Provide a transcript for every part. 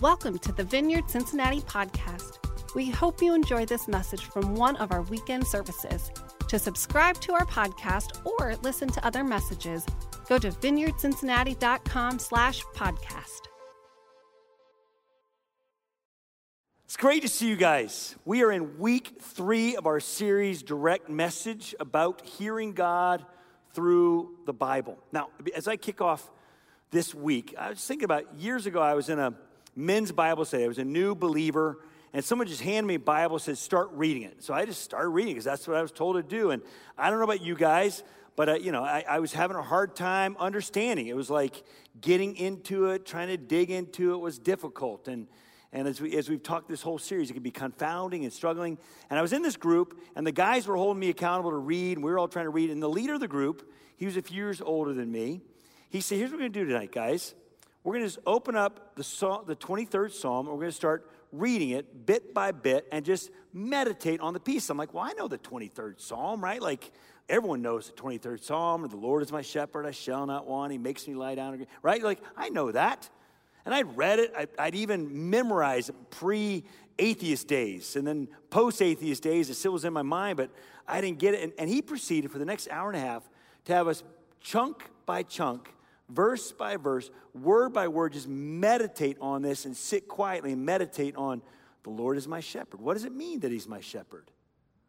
Welcome to the Vineyard Cincinnati podcast. We hope you enjoy this message from one of our weekend services. To subscribe to our podcast or listen to other messages, go to vineyardcincinnati.com/podcast. It's great to see you guys. We are in week 3 of our series, Direct Message, about hearing God through the Bible. Now, as I kick off this week, I was thinking about years ago, I was in a men's Bible study. I was a new believer, and someone just handed me a Bible and said, start reading it. So I just started reading because that's what I was told to do. And I don't know about you guys, but I was having a hard time understanding. It was like getting into it, trying to dig into it was difficult. And as we've talked this whole series, it can be confounding and struggling. And I was in this group, and the guys were holding me accountable to read, and we were all trying to read. And the leader of the group, he was a few years older than me. He said, here's what we're going to do tonight, guys. We're going to just open up the 23rd Psalm, and we're going to start reading it bit by bit and just meditate on the piece. I'm like, well, I know the 23rd Psalm, right? Like, everyone knows the 23rd Psalm, the Lord is my shepherd, I shall not want, he makes me lie down, right? Like, I know that. And I'd read it. I'd even memorized pre-atheist days and then post-atheist days. It still was in my mind, but I didn't get it. And he proceeded for the next hour and a half to have us chunk by chunk, verse by verse, word by word, just meditate on this and sit quietly and meditate on the Lord is my shepherd. What does it mean that he's my shepherd?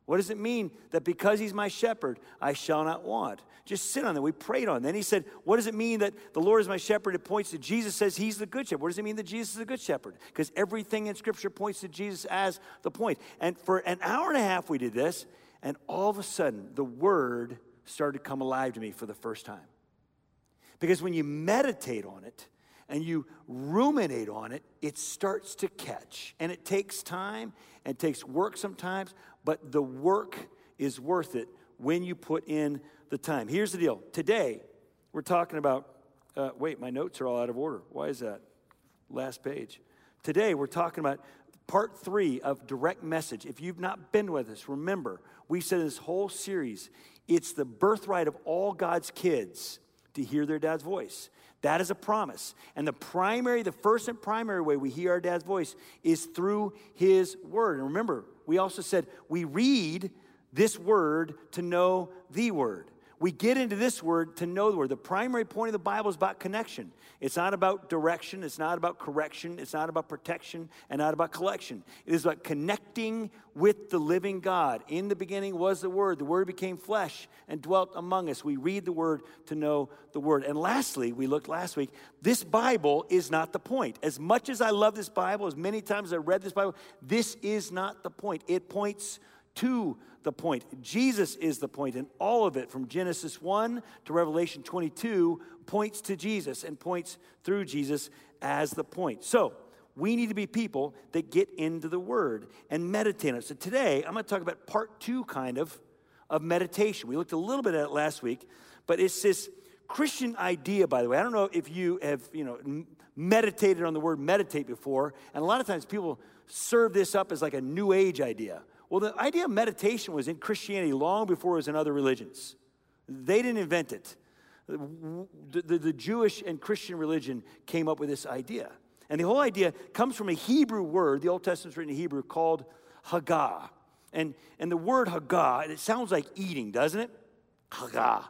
What does it mean that because he's my shepherd, I shall not want? Just sit on that. We prayed on it. Then he said, what does it mean that the Lord is my shepherd? It points to Jesus says he's the good shepherd. What does it mean that Jesus is the good shepherd? Because everything in Scripture points to Jesus as the point. And for an hour and a half we did this, and all of a sudden the word started to come alive to me for the first time. Because when you meditate on it and you ruminate on it, it starts to catch. And it takes time and takes work sometimes, but the work is worth it when you put in the time. Here's the deal. Today, we're talking about, wait, my notes are all out of order. Why is that? Last page. Today, we're talking about part 3 of Direct Message. If you've not been with us, remember, we said in this whole series, it's the birthright of all God's kids to hear their dad's voice. That is a promise. And the first and primary way we hear our dad's voice is through his word. And remember, we also said we read this word to know the word. We get into this word to know the word. The primary point of the Bible is about connection. It's not about direction. It's not about correction. It's not about protection and not about collection. It is about connecting with the living God. In the beginning was the Word. The Word became flesh and dwelt among us. We read the Word to know the Word. And lastly, we looked last week, this Bible is not the point. As much as I love this Bible, as many times as I read this Bible, this is not the point. It points to the point. Jesus is the point, and all of it from Genesis 1 to Revelation 22 points to Jesus and points through Jesus as the point. So we need to be people that get into the Word and meditate on it. So today I'm going to talk about part 2 kind of meditation. We looked a little bit at it last week, but it's this Christian idea, by the way. I don't know if you have, meditated on the word meditate before, and a lot of times people serve this up as like a New Age idea. Well, the idea of meditation was in Christianity long before it was in other religions. They didn't invent it. The Jewish and Christian religion came up with this idea. And the whole idea comes from a Hebrew word, the Old Testament's written in Hebrew, called hagah. And the word hagah, it sounds like eating, doesn't it? Hagah.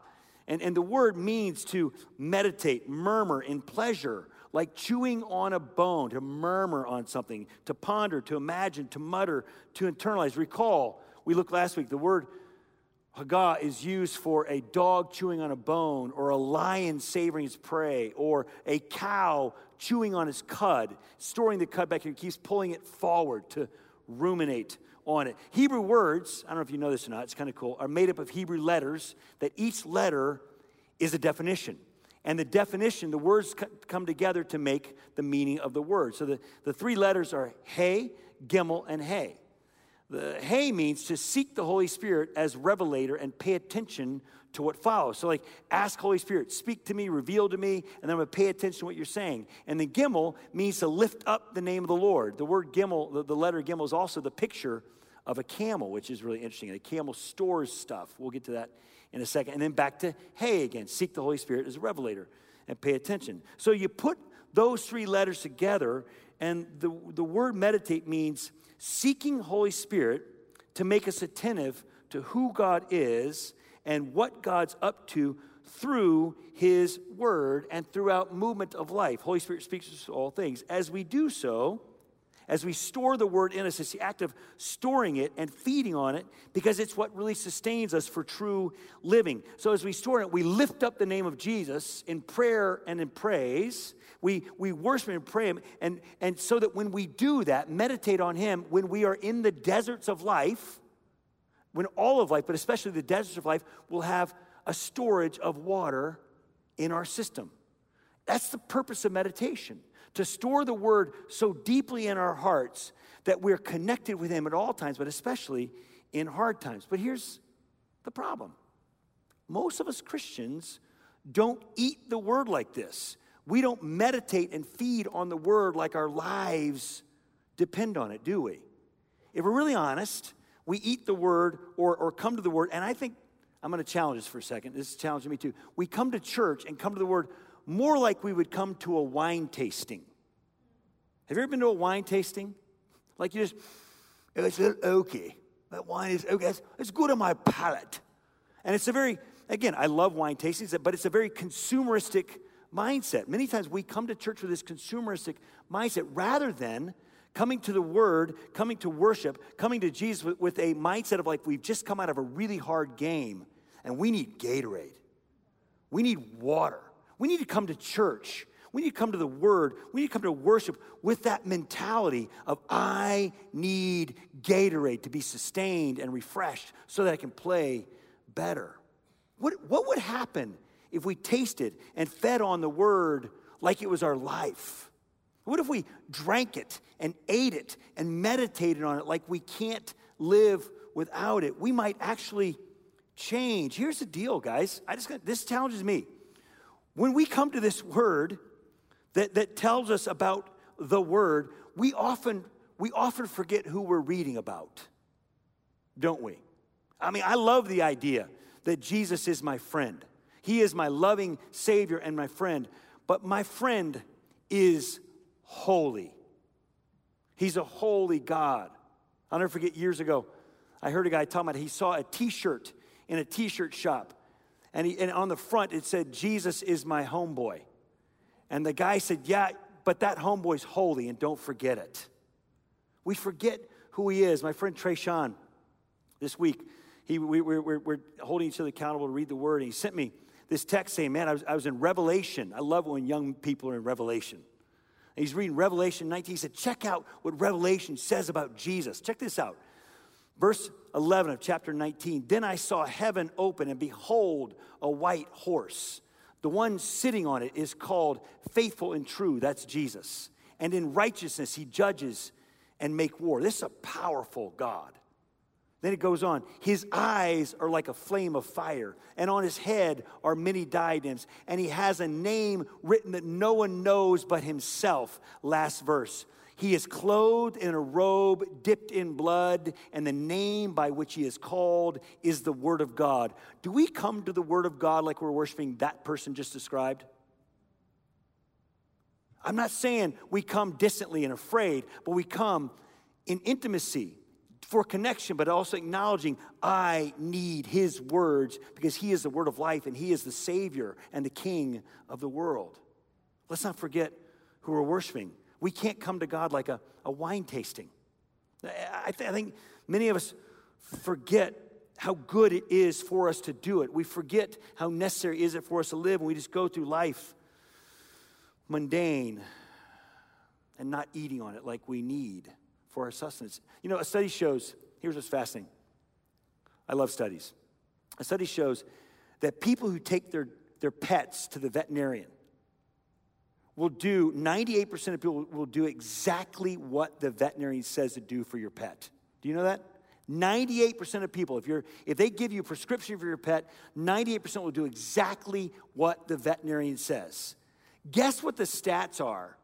And the word means to meditate, murmur in pleasure, like chewing on a bone, to murmur on something, to ponder, to imagine, to mutter, to internalize. Recall, we looked last week, the word hagah is used for a dog chewing on a bone, or a lion savoring its prey, or a cow chewing on its cud, storing the cud back here, keeps pulling it forward to ruminate on it. Hebrew words, I don't know if you know this or not, it's kind of cool, are made up of Hebrew letters that each letter is a definition. And the definition, the words come together to make the meaning of the word. So the 3 letters are He, Gimel, and He. The He means to seek the Holy Spirit as revelator and pay attention to what follows. So like, ask Holy Spirit, speak to me, reveal to me, and then I'm going to pay attention to what you're saying. And the Gimel means to lift up the name of the Lord. The word Gimel, the letter Gimel, is also the picture of a camel, which is really interesting. A camel stores stuff. We'll get to that in a second. And then back to hey again, seek the Holy Spirit as a revelator and pay attention. So you put those three letters together, and the word meditate means seeking Holy Spirit to make us attentive to who God is and what God's up to through his word and throughout movement of life. Holy Spirit speaks to us all things. As we do so, as we store the word in us, it's the act of storing it and feeding on it because it's what really sustains us for true living. So as we store it, we lift up the name of Jesus in prayer and in praise. We worship and pray him, and so that when we do that, meditate on him, when we are in the deserts of life, when all of life, but especially the deserts of life, will have a storage of water in our system. That's the purpose of meditation, to store the word so deeply in our hearts that we're connected with him at all times, but especially in hard times. But here's the problem. Most of us Christians don't eat the word like this. We don't meditate and feed on the word like our lives depend on it, do we? If we're really honest, we eat the word or come to the word, and I think, I'm going to challenge this for a second. This is challenging me too. We come to church and come to the word more like we would come to a wine tasting. Have you ever been to a wine tasting? Like you just, it's okay. That wine is okay. It's good on my palate. And it's a very, again, I love wine tastings, but it's a very consumeristic mindset. Many times we come to church with this consumeristic mindset rather than coming to the word, coming to worship, coming to Jesus with a mindset of like, we've just come out of a really hard game and we need Gatorade. We need water. We need to come to church. We need to come to the word. We need to come to worship with that mentality of I need Gatorade to be sustained and refreshed so that I can play better. What would happen if we tasted and fed on the word like it was our life? What if we drank it and ate it and meditated on it like we can't live without it? We might actually change. Here's the deal, guys. This challenges me. When we come to this word that tells us about the word, we often forget who we're reading about, don't we? I mean, I love the idea that Jesus is my friend. He is my loving Savior and my friend. But my friend is holy. He's a holy God. I'll never forget years ago, I heard a guy talking about he saw a T-shirt in a T-shirt shop. And on the front, it said, Jesus is my homeboy. And the guy said, yeah, but that homeboy's holy, and don't forget it. We forget who he is. My friend Trey Sean, this week, we're holding each other accountable to read the word. And he sent me this text saying, man, I was in Revelation. I love when young people are in Revelation. And he's reading Revelation 19. He said, check out what Revelation says about Jesus. Check this out. Verse 11 of chapter 19. Then I saw heaven open, and behold, a white horse. The one sitting on it is called Faithful and True. That's Jesus. And in righteousness he judges and make war. This is a powerful God. Then it goes on. His eyes are like a flame of fire, and on his head are many diadems, and he has a name written that no one knows but himself. Last verse. He is clothed in a robe dipped in blood, and the name by which he is called is the Word of God. Do we come to the Word of God like we're worshiping that person just described? I'm not saying we come distantly and afraid, but we come in intimacy, for connection, but also acknowledging I need his words because he is the word of life and he is the Savior and the King of the world. Let's not forget who we're worshiping. We can't come to God like a wine tasting. I think many of us forget how good it is for us to do it. We forget how necessary is it for us to live, and we just go through life mundane and not eating on it like we need for our sustenance. You know, a study shows, here's what's fascinating. I love studies. A study shows that people who take their pets to the veterinarian will do, 98% of people will do exactly what the veterinarian says to do for your pet. Do you know that? 98% of people, if they give you a prescription for your pet, 98% will do exactly what the veterinarian says. Guess what the stats are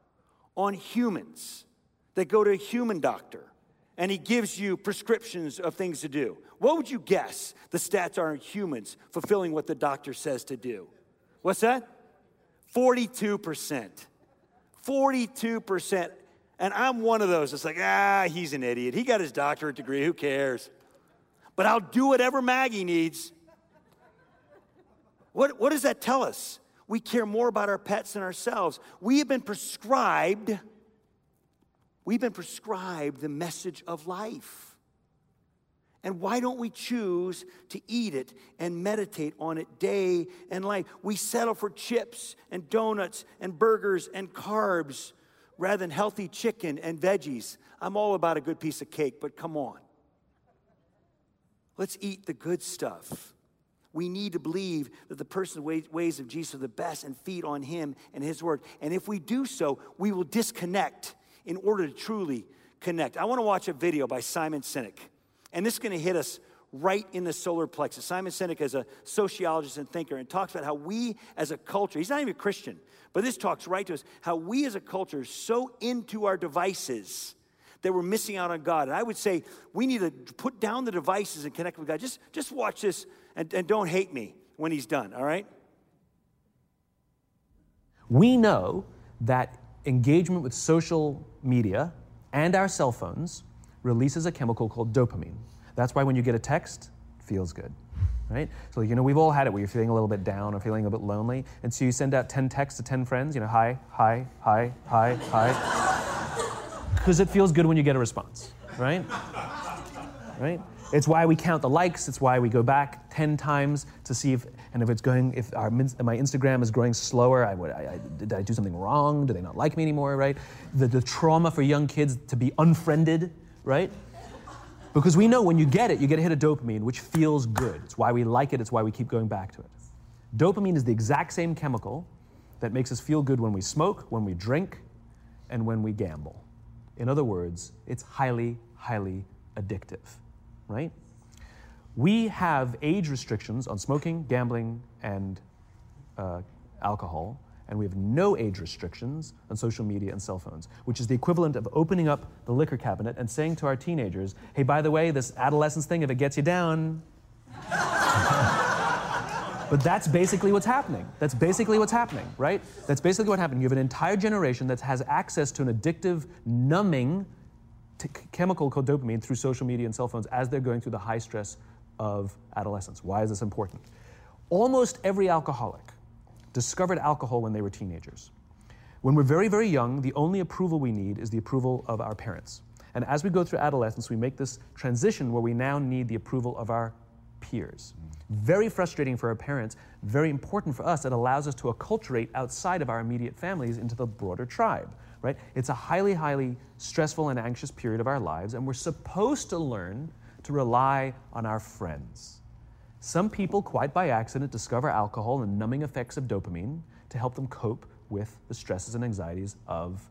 on humans that go to a human doctor, and he gives you prescriptions of things to do? What would you guess the stats are in humans fulfilling what the doctor says to do? What's that? 42%. 42%. And I'm one of those that's like, he's an idiot. He got his doctorate degree. Who cares? But I'll do whatever Maggie needs. What does that tell us? We care more about our pets than ourselves. We've been prescribed the message of life. And why don't we choose to eat it and meditate on it day and night? We settle for chips and donuts and burgers and carbs rather than healthy chicken and veggies. I'm all about a good piece of cake, but come on. Let's eat the good stuff. We need to believe that the personal ways of Jesus are the best and feed on him and his word. And if we do so, we will disconnect in order to truly connect. I want to watch a video by Simon Sinek. And this is going to hit us right in the solar plexus. Simon Sinek is a sociologist and thinker and talks about how we as a culture, he's not even a Christian, but this talks right to us, how we as a culture are so into our devices that we're missing out on God. And I would say we need to put down the devices and connect with God. Just watch this. And don't hate me when he's done, all right? We know that engagement with social media and our cell phones releases a chemical called dopamine. That's why when you get a text, it feels good, right? So, we've all had it where you're feeling a little bit down or feeling a bit lonely, and so you send out 10 texts to 10 friends, hi, hi, hi, hi, hi, because it feels good when you get a response, right? Right? It's why we count the likes. It's why we go back 10 times to see if my Instagram is growing slower. Did I do something wrong? Do they not like me anymore? Right? The trauma for young kids to be unfriended, right? Because we know when you get a hit of dopamine, which feels good. It's why we like it. It's why we keep going back to it. Dopamine is the exact same chemical that makes us feel good when we smoke, when we drink, and when we gamble. In other words, it's highly, highly addictive. Right? We have age restrictions on smoking, gambling, and alcohol, and we have no age restrictions on social media and cell phones, which is the equivalent of opening up the liquor cabinet and saying to our teenagers, hey, by the way, this adolescence thing, if it gets you down. But that's basically what's happening. That's basically what's happening, right? That's basically what happened. You have an entire generation that has access to an addictive, numbing chemical called dopamine through social media and cell phones as they're going through the high stress of adolescence. Why is this important? Almost every alcoholic discovered alcohol when they were teenagers. When we're very, very young, the only approval we need is the approval of our parents. And as we go through adolescence, we make this transition where we now need the approval of our peers. Very frustrating for our parents, very important for us. It allows us to acculturate outside of our immediate families into the broader tribe. Right? It's a highly, highly stressful and anxious period of our lives, and we're supposed to learn to rely on our friends. Some people, quite by accident, discover alcohol and numbing effects of dopamine to help them cope with the stresses and anxieties of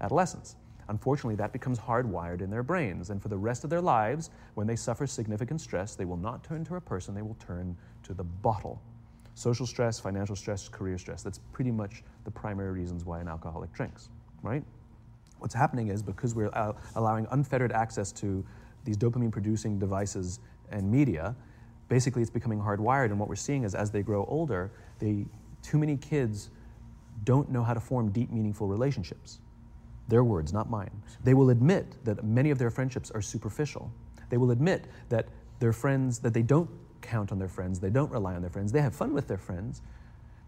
adolescence. Unfortunately, that becomes hardwired in their brains, and for the rest of their lives, when they suffer significant stress, they will not turn to a person, they will turn to the bottle. Social stress, financial stress, career stress, that's pretty much the primary reasons why an alcoholic drinks. Right? What's happening is because we're allowing unfettered access to these dopamine-producing devices and media, basically it's becoming hardwired, and what we're seeing is as they grow older, too many kids don't know how to form deep, meaningful relationships. Their words, not mine. They will admit that many of their friendships are superficial. They will admit that their friends, that they don't count on their friends, they don't rely on their friends, they have fun with their friends,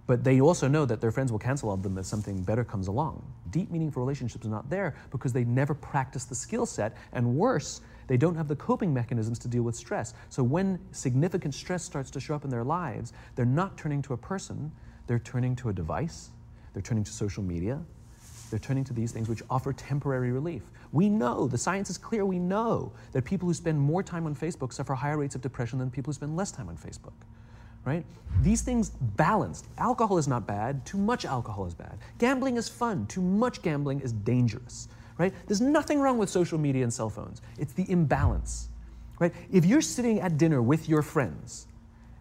but they also know that their friends will cancel on them if something better comes along. Deep, meaningful relationships are not there because they never practice the skill set, and worse, they don't have the coping mechanisms to deal with stress. So when significant stress starts to show up in their lives, they're not turning to a person, they're turning to a device, they're turning to social media, they're turning to these things which offer temporary relief. We know, the science is clear, we know that people who spend more time on Facebook suffer higher rates of depression than people who spend less time on Facebook. Right? These things balanced. Alcohol is not bad. Too much alcohol is bad. Gambling is fun. Too much gambling is dangerous. Right? There's nothing wrong with social media and cell phones. It's the imbalance. Right? If you're sitting at dinner with your friends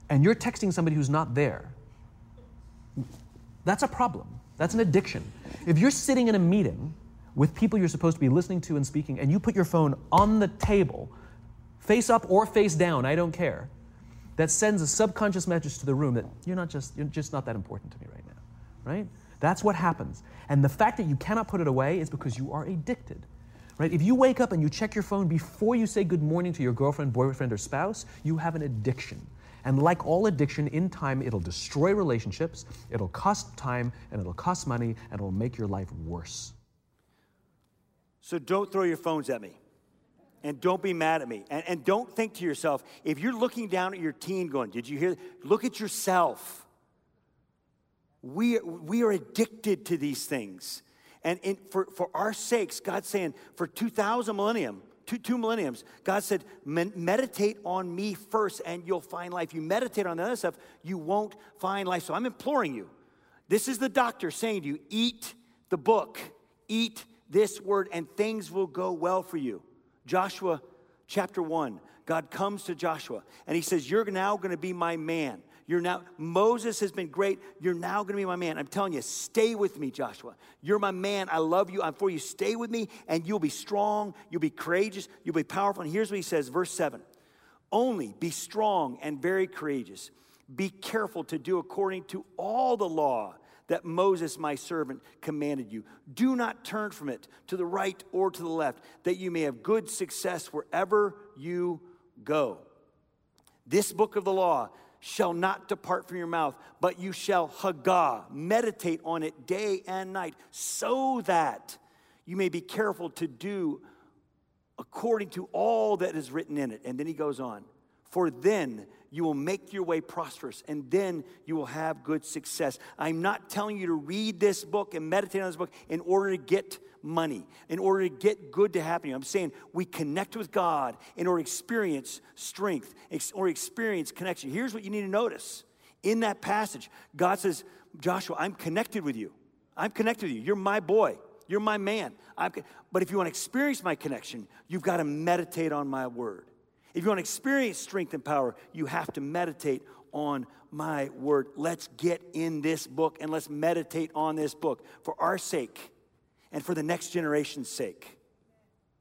and you're texting somebody who's not there, that's a problem. That's an addiction. If you're sitting in a meeting with people you're supposed to be listening to and speaking and you put your phone on the table, face up or face down, I don't care, that sends a subconscious message to the room that you're just not that important to me right now, right? That's what happens. And the fact that you cannot put it away is because you are addicted. Right? If you wake up and you check your phone before you say good morning to your girlfriend, boyfriend, or spouse, you have an addiction. And like all addiction, in time, it'll destroy relationships, it'll cost time, and it'll cost money, and it'll make your life worse. So don't throw your phones at me. And don't be mad at me. And don't think to yourself, if you're looking down at your teen going, did you hear? Look at yourself. We are addicted to these things. And for our sakes, God's saying, for 2 millenniums, God said, meditate on me first and you'll find life. You meditate on the other stuff, you won't find life. So I'm imploring you. This is the doctor saying to you, eat the book, eat this word, and things will go well for you. Joshua chapter 1, God comes to Joshua and he says, you're now going to be my man. Moses has been great. You're now going to be my man. I'm telling you, stay with me, Joshua. You're my man. I love you. I'm for you. Stay with me and you'll be strong. You'll be courageous. You'll be powerful. And here's what he says, verse 7. Only be strong and very courageous. Be careful to do according to all the law that Moses, my servant, commanded you. Do not turn from it to the right or to the left, that you may have good success wherever you go. This book of the law shall not depart from your mouth, but you shall meditate on it day and night, so that you may be careful to do according to all that is written in it. And then he goes on, for then you will make your way prosperous, and then you will have good success. I'm not telling you to read this book and meditate on this book in order to get money, in order to get good to happen. I'm saying we connect with God in order to experience strength or experience connection. Here's what you need to notice. In that passage, God says, Joshua, I'm connected with you. I'm connected with you. You're my boy. You're my man. But if you want to experience my connection, you've got to meditate on my word. If you want to experience strength and power, you have to meditate on my word. Let's get in this book and let's meditate on this book for our sake and for the next generation's sake.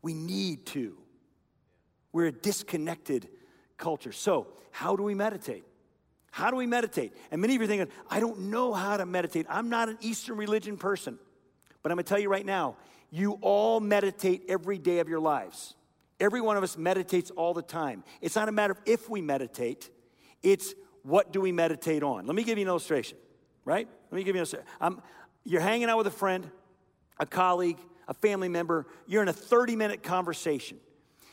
We need to. We're a disconnected culture. So how do we meditate? How do we meditate? And many of you are thinking, I don't know how to meditate. I'm not an Eastern religion person. But I'm going to tell you right now, you all meditate every day of your lives. Every one of us meditates all the time. It's not a matter of if we meditate. It's what do we meditate on. Let me give you an illustration, right? You're hanging out with a friend, a colleague, a family member. You're in a 30-minute conversation,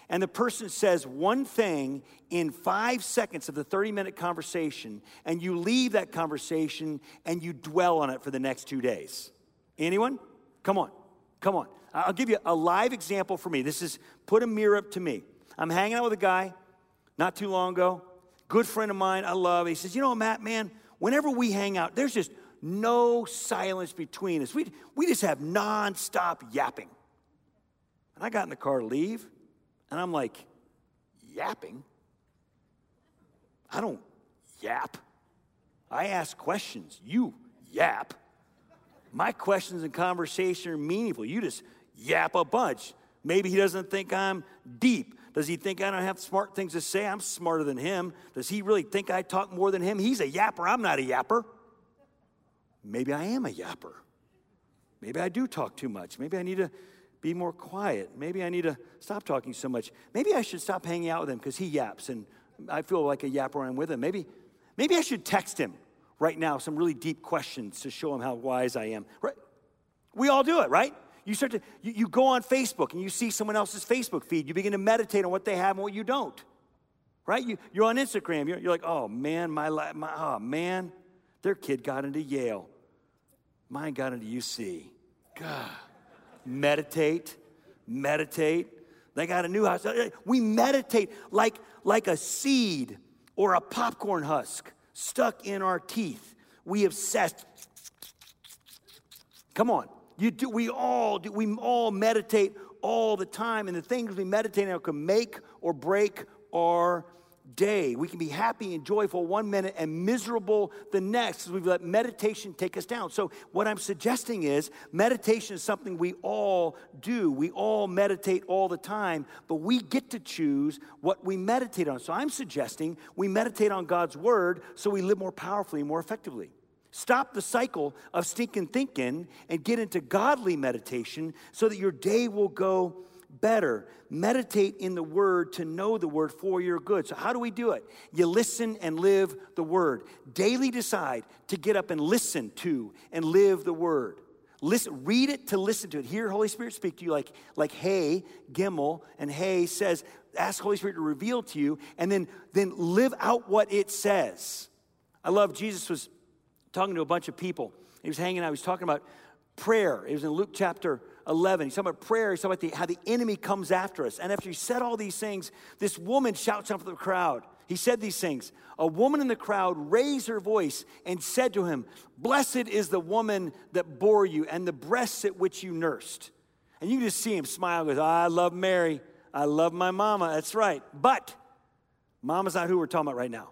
and the person says one thing in 5 seconds of the 30-minute conversation, and you leave that conversation, and you dwell on it for the next 2 days. Anyone? Come on. I'll give you a live example for me. This is, put a mirror up to me. I'm hanging out with a guy not too long ago, good friend of mine I love. He says, you know, Matt, man, whenever we hang out, there's just no silence between us. We just have nonstop yapping. And I got in the car to leave, and I'm like, yapping? I don't yap. I ask questions. You yap. My questions and conversation are meaningful. You just yap a bunch. Maybe he doesn't think I'm deep. Does he think I don't have smart things to say? I'm smarter than him. Does he really think I talk more than him? He's a yapper. I'm not a yapper. Maybe I am a yapper. Maybe I do talk too much. Maybe I need to be more quiet. Maybe I need to stop talking so much. Maybe I should stop hanging out with him because he yaps and I feel like a yapper when I'm with him. Maybe I should text him right now some really deep questions to show him how wise I am. Right? We all do it, right? You start to you go on Facebook and you see someone else's Facebook feed. You begin to meditate on what they have and what you don't. Right? You're on Instagram. You're like, oh man, my their kid got into Yale. Mine got into UC. God. Meditate. They got a new house. We meditate like a seed or a popcorn husk stuck in our teeth. We obsess. Come on. You do. We all meditate all the time, and the things we meditate on can make or break our day. We can be happy and joyful 1 minute and miserable the next because we've let meditation take us down. So what I'm suggesting is meditation is something we all do. We all meditate all the time, but we get to choose what we meditate on. So I'm suggesting we meditate on God's word so we live more powerfully and more effectively. Stop the cycle of stinking thinking and get into godly meditation so that your day will go better. Meditate in the Word to know the Word for your good. So how do we do it? You listen and live the Word. Daily decide to get up and listen to and live the Word. Listen, read it to listen to it. Hear Holy Spirit speak to you like Hay, Gimel, and Hay says, ask Holy Spirit to reveal to you, and then live out what it says. I love Jesus was talking to a bunch of people. He was hanging out. He was talking about prayer. It was in Luke chapter 11. He's talking about prayer. He's talking about how the enemy comes after us. And after he said all these things, this woman shouts out for the crowd. He said these things. A woman in the crowd raised her voice and said to him, "Blessed is the woman that bore you and the breasts at which you nursed." And you can just see him smile. Goes, "I love Mary. I love my mama." That's right. But mama's not who we're talking about right now.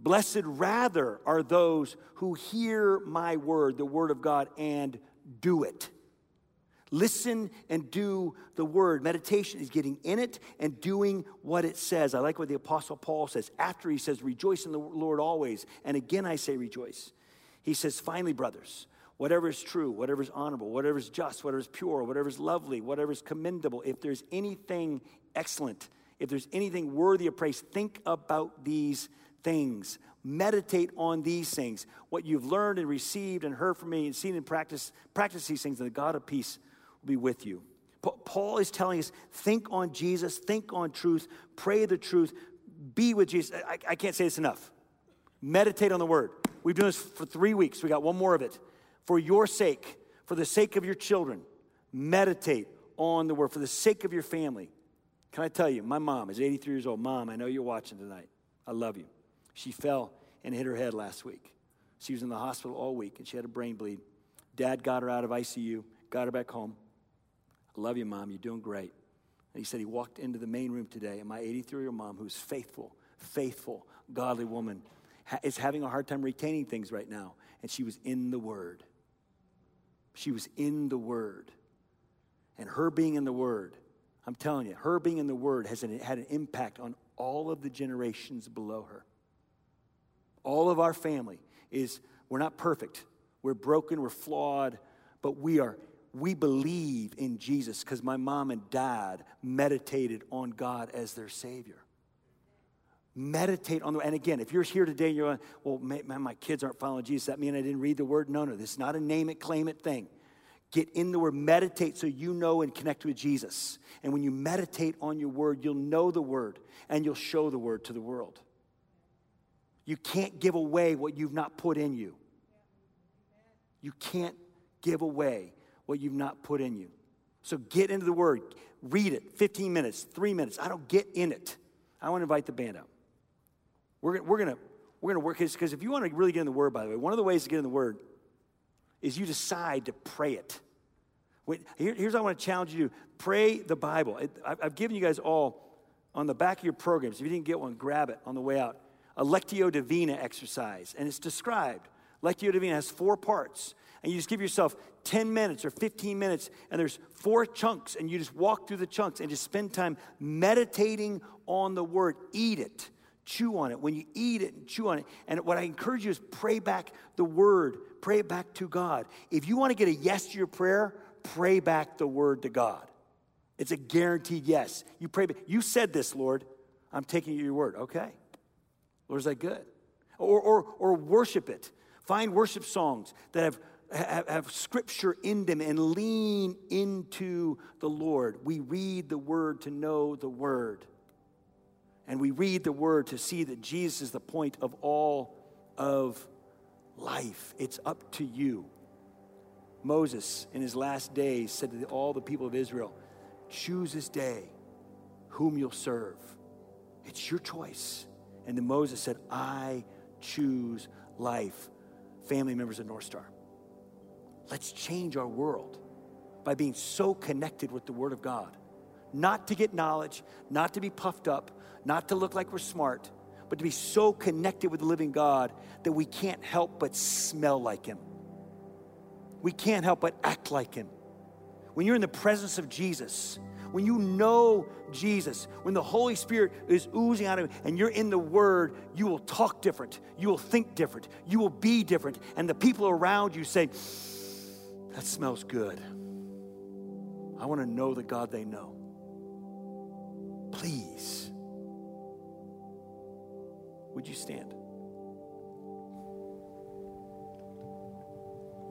Blessed rather are those who hear my word, the word of God, and do it. Listen and do the word. Meditation is getting in it and doing what it says. I like what the Apostle Paul says. After he says, rejoice in the Lord always. And again, I say rejoice. He says, finally, brothers, whatever is true, whatever is honorable, whatever is just, whatever is pure, whatever is lovely, whatever is commendable, if there's anything excellent, if there's anything worthy of praise, think about these things. Meditate on these things. What you've learned and received and heard from me and seen in practice these things, and the God of peace be with you. Paul is telling us, think on Jesus, think on truth, pray the truth, be with Jesus. I can't say this enough. Meditate on the word. We've done this for 3 weeks. We got one more of it. For your sake, for the sake of your children, meditate on the word. For the sake of your family. Can I tell you, my mom is 83 years old. Mom, I know you're watching tonight. I love you. She fell and hit her head last week. She was in the hospital all week, and she had a brain bleed. Dad got her out of ICU, got her back home. I love you, Mom. You're doing great. And he said he walked into the main room today, and my 83-year-old mom, who's faithful, godly woman, is having a hard time retaining things right now. And she was in the Word. She was in the Word. And her being in the Word, I'm telling you, her being in the Word has had an impact on all of the generations below her. All of our family we're not perfect. We're broken, we're flawed, but we believe in Jesus because my mom and dad meditated on God as their Savior. Meditate on the word. And again, if you're here today and you're like, well, man, my kids aren't following Jesus. That mean I didn't read the word? No, this is not a name it, claim it thing. Get in the word, meditate so you know and connect with Jesus. And when you meditate on your word, you'll know the word and you'll show the word to the world. You can't give away what you've not put in you. You can't give away what you've not put in you. So get into the Word. Read it. 15 minutes, 3 minutes. I don't get in it. I want to invite the band up. We're gonna work this because if you want to really get in the Word, by the way, one of the ways to get in the Word is you decide to pray it. Here's what I want to challenge you to do. Pray the Bible. I've given you guys all on the back of your programs. If you didn't get one, grab it on the way out. A Lectio Divina exercise, and it's described. Lectio Divina has 4 parts. And you just give yourself 10 minutes or 15 minutes, and there's 4 chunks, and you just walk through the chunks and just spend time meditating on the word. Eat it. Chew on it. When you eat it and chew on it, and what I encourage you is pray back the word. Pray it back to God. If you want to get a yes to your prayer, pray back the word to God. It's a guaranteed yes. You pray back. You said this, Lord. I'm taking your word. Okay. Lord, is that good? Or worship it. Find worship songs that have scripture in them and lean into the Lord. We read the word to know the word. And we read the word to see that Jesus is the point of all of life. It's up to you. Moses, in his last days, said to all the people of Israel, choose this day whom you'll serve. It's your choice. And then Moses said, I choose life. Family members of North Star. Let's change our world by being so connected with the Word of God. Not to get knowledge, not to be puffed up, not to look like we're smart, but to be so connected with the living God that we can't help but smell like Him. We can't help but act like Him. When you're in the presence of Jesus, when you know Jesus, when the Holy Spirit is oozing out of you and you're in the Word, you will talk different. You will think different. You will be different. And the people around you say, that smells good. I want to know the God they know. Please. Would you stand?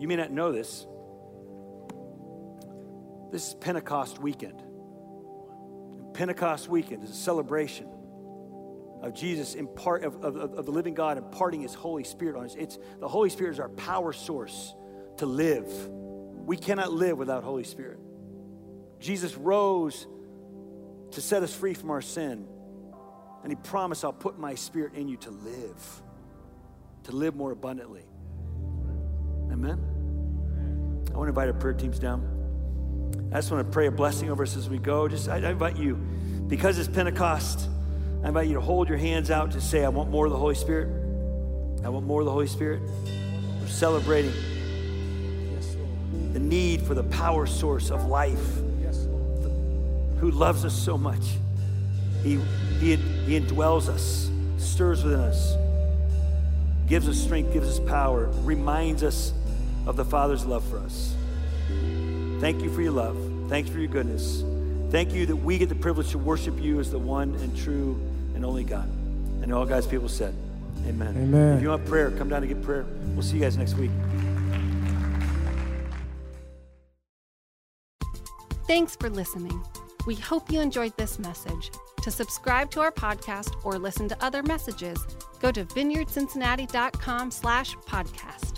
You may not know this. This is Pentecost weekend. And Pentecost weekend is a celebration of Jesus, of the living God imparting His Holy Spirit on us. The Holy Spirit is our power source to live. We cannot live without Holy Spirit. Jesus rose to set us free from our sin. And He promised, I'll put my Spirit in you to live more abundantly. Amen? I want to invite our prayer teams down. I just want to pray a blessing over us as we go. I invite you, because it's Pentecost, I invite you to hold your hands out to say, I want more of the Holy Spirit. I want more of the Holy Spirit. We're celebrating the need for the power source of life, who loves us so much. He indwells us, stirs within us, gives us strength, gives us power, reminds us of the Father's love for us. Thank you for your love. Thanks for your goodness. Thank you that we get the privilege to worship you as the one and true and only God. And all God's people said, amen. Amen. If you want prayer, come down and get prayer. We'll see you guys next week. Thanks for listening. We hope you enjoyed this message. To subscribe to our podcast or listen to other messages, go to vineyardcincinnati.com/podcast.